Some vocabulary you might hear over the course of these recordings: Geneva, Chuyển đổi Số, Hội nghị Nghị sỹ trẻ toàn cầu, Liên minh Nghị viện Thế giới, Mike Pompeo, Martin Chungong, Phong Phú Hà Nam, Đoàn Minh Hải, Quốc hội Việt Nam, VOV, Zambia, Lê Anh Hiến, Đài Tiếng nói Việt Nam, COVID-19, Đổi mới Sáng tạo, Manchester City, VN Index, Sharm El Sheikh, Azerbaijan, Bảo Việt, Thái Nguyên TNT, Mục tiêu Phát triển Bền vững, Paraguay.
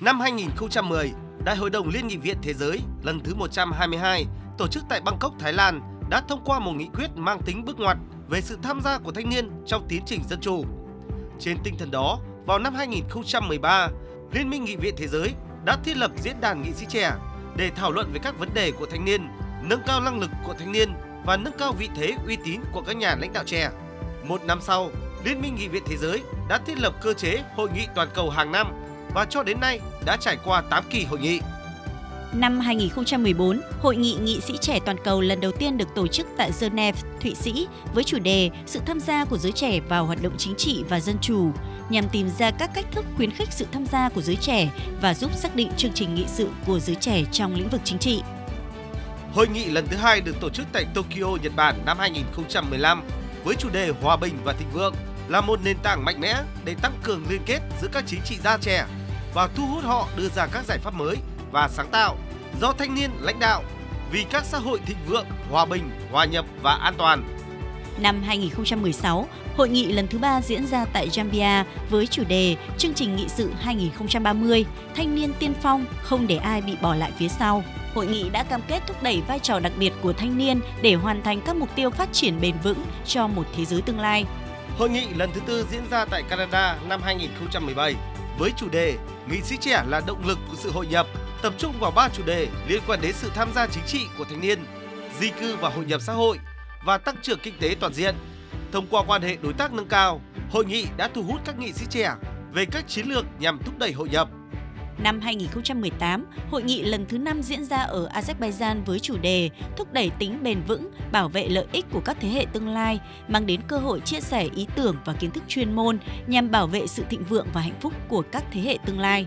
Năm 2010, Đại hội đồng Liên nghị viện Thế giới lần thứ 122 tổ chức tại Bangkok, Thái Lan đã thông qua một nghị quyết mang tính bước ngoặt về sự tham gia của thanh niên trong tiến trình dân chủ. Trên tinh thần đó, vào năm 2013, Liên minh Nghị viện Thế giới đã thiết lập diễn đàn nghị sĩ trẻ để thảo luận về các vấn đề của thanh niên, nâng cao năng lực của thanh niên và nâng cao vị thế uy tín của các nhà lãnh đạo trẻ. Một năm sau, Liên minh Nghị viện Thế giới đã thiết lập cơ chế hội nghị toàn cầu hàng năm và cho đến nay đã trải qua 8 kỳ hội nghị. Năm 2014, Hội nghị Nghị sĩ trẻ toàn cầu lần đầu tiên được tổ chức tại Geneva, Thụy Sĩ với chủ đề Sự tham gia của giới trẻ vào hoạt động chính trị và dân chủ, nhằm tìm ra các cách thức khuyến khích sự tham gia của giới trẻ và giúp xác định chương trình nghị sự của giới trẻ trong lĩnh vực chính trị. Hội nghị lần thứ hai được tổ chức tại Tokyo, Nhật Bản năm 2015 với chủ đề Hòa bình và thịnh vượng là một nền tảng mạnh mẽ để tăng cường liên kết giữa các chính trị gia trẻ và thu hút họ đưa ra các giải pháp mới và sáng tạo do thanh niên lãnh đạo vì các xã hội thịnh vượng, hòa bình, hòa nhập và an toàn. Năm 2016, hội nghị lần thứ 3 diễn ra tại Zambia với chủ đề Chương trình nghị sự 2030, thanh niên tiên phong, không để ai bị bỏ lại phía sau. Hội nghị đã cam kết thúc đẩy vai trò đặc biệt của thanh niên để hoàn thành các mục tiêu phát triển bền vững cho một thế giới tương lai. Hội nghị lần thứ 4 diễn ra tại Canada năm 2017 với chủ đề Nghị sĩ trẻ là động lực của sự hội nhập, tập trung vào 3 chủ đề liên quan đến sự tham gia chính trị của thanh niên, di cư và hội nhập xã hội và tăng trưởng kinh tế toàn diện. Thông qua quan hệ đối tác nâng cao, hội nghị đã thu hút các nghị sĩ trẻ về các chiến lược nhằm thúc đẩy hội nhập. Năm 2018, hội nghị lần thứ 5 diễn ra ở Azerbaijan với chủ đề Thúc đẩy tính bền vững, bảo vệ lợi ích của các thế hệ tương lai, mang đến cơ hội chia sẻ ý tưởng và kiến thức chuyên môn nhằm bảo vệ sự thịnh vượng và hạnh phúc của các thế hệ tương lai.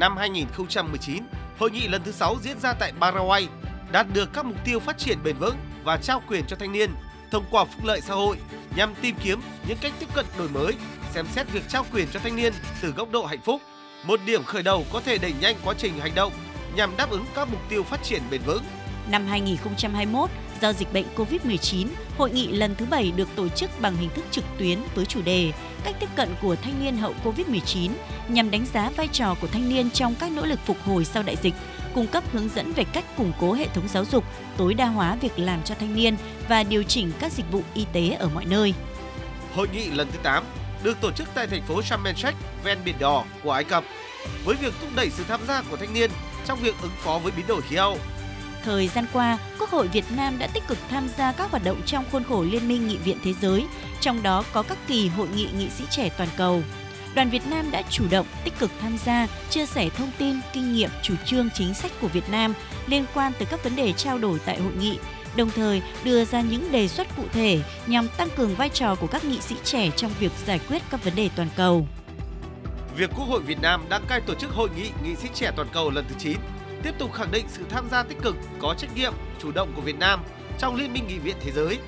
Năm 2019, hội nghị lần thứ 6 diễn ra tại Paraguay, đạt được các mục tiêu phát triển bền vững và trao quyền cho thanh niên thông qua phúc lợi xã hội nhằm tìm kiếm những cách tiếp cận đổi mới, xem xét việc trao quyền cho thanh niên từ góc độ hạnh phúc, một điểm khởi đầu có thể đẩy nhanh quá trình hành động nhằm đáp ứng các mục tiêu phát triển bền vững. Năm 2021, do dịch bệnh COVID-19, hội nghị lần thứ 7 được tổ chức bằng hình thức trực tuyến với chủ đề Cách tiếp cận của thanh niên hậu COVID-19 nhằm đánh giá vai trò của thanh niên trong các nỗ lực phục hồi sau đại dịch, cung cấp hướng dẫn về cách củng cố hệ thống giáo dục, tối đa hóa việc làm cho thanh niên và điều chỉnh các dịch vụ y tế ở mọi nơi. Hội nghị lần thứ 8 được tổ chức tại thành phố Sharm El Sheikh, ven Biển Đỏ của Ai Cập, với việc thúc đẩy sự tham gia của thanh niên trong việc ứng phó với biến đổi khí hậu. Thời gian qua, Quốc hội Việt Nam đã tích cực tham gia các hoạt động trong khuôn khổ Liên minh Nghị viện Thế giới, trong đó có các kỳ hội nghị nghị sĩ trẻ toàn cầu. Đoàn Việt Nam đã chủ động, tích cực tham gia, chia sẻ thông tin, kinh nghiệm, chủ trương, chính sách của Việt Nam liên quan tới các vấn đề trao đổi tại hội nghị, đồng thời đưa ra những đề xuất cụ thể nhằm tăng cường vai trò của các nghị sĩ trẻ trong việc giải quyết các vấn đề toàn cầu. Việc Quốc hội Việt Nam đăng cai tổ chức Hội nghị Nghị sĩ trẻ toàn cầu lần thứ 9 tiếp tục khẳng định sự tham gia tích cực, có trách nhiệm, chủ động của Việt Nam trong Liên minh Nghị viện Thế giới,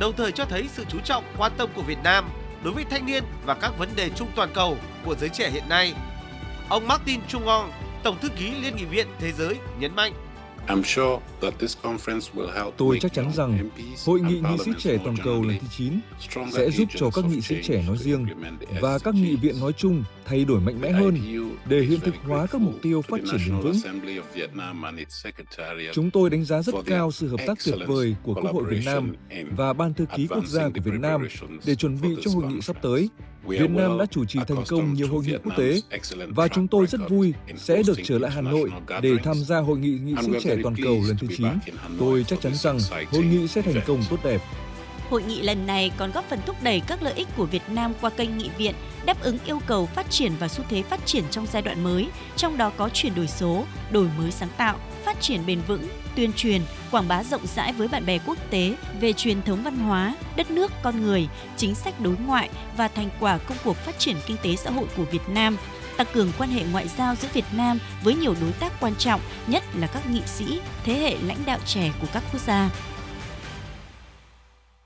đồng thời cho thấy sự chú trọng, quan tâm của Việt Nam đối với thanh niên và các vấn đề chung toàn cầu của giới trẻ hiện nay. Ông Martin Chungong, Tổng thư ký Liên nghị viện Thế giới nhấn mạnh: Tôi chắc chắn rằng Hội nghị Nghị sĩ trẻ toàn cầu lần thứ 9 sẽ giúp cho các nghị sĩ trẻ nói riêng và các nghị viện nói chung thay đổi mạnh mẽ hơn để hiện thực hóa các mục tiêu phát triển bền vững. Chúng tôi đánh giá rất cao sự hợp tác tuyệt vời của Quốc hội Việt Nam và Ban thư ký quốc gia của Việt Nam để chuẩn bị cho hội nghị sắp tới. Việt Nam đã chủ trì thành công nhiều hội nghị quốc tế và chúng tôi rất vui sẽ được trở lại Hà Nội để tham gia Hội nghị Nghị sĩ trẻ toàn cầu lần thứ 9. Tôi chắc chắn rằng hội nghị sẽ thành công tốt đẹp. Hội nghị lần này còn góp phần thúc đẩy các lợi ích của Việt Nam qua kênh nghị viện, đáp ứng yêu cầu phát triển và xu thế phát triển trong giai đoạn mới, trong đó có chuyển đổi số, đổi mới sáng tạo, phát triển bền vững, tuyên truyền, quảng bá rộng rãi với bạn bè quốc tế về truyền thống văn hóa, đất nước, con người, chính sách đối ngoại và thành quả công cuộc phát triển kinh tế xã hội của Việt Nam, tăng cường quan hệ ngoại giao giữa Việt Nam với nhiều đối tác quan trọng, nhất là các nghị sĩ, thế hệ lãnh đạo trẻ của các quốc gia.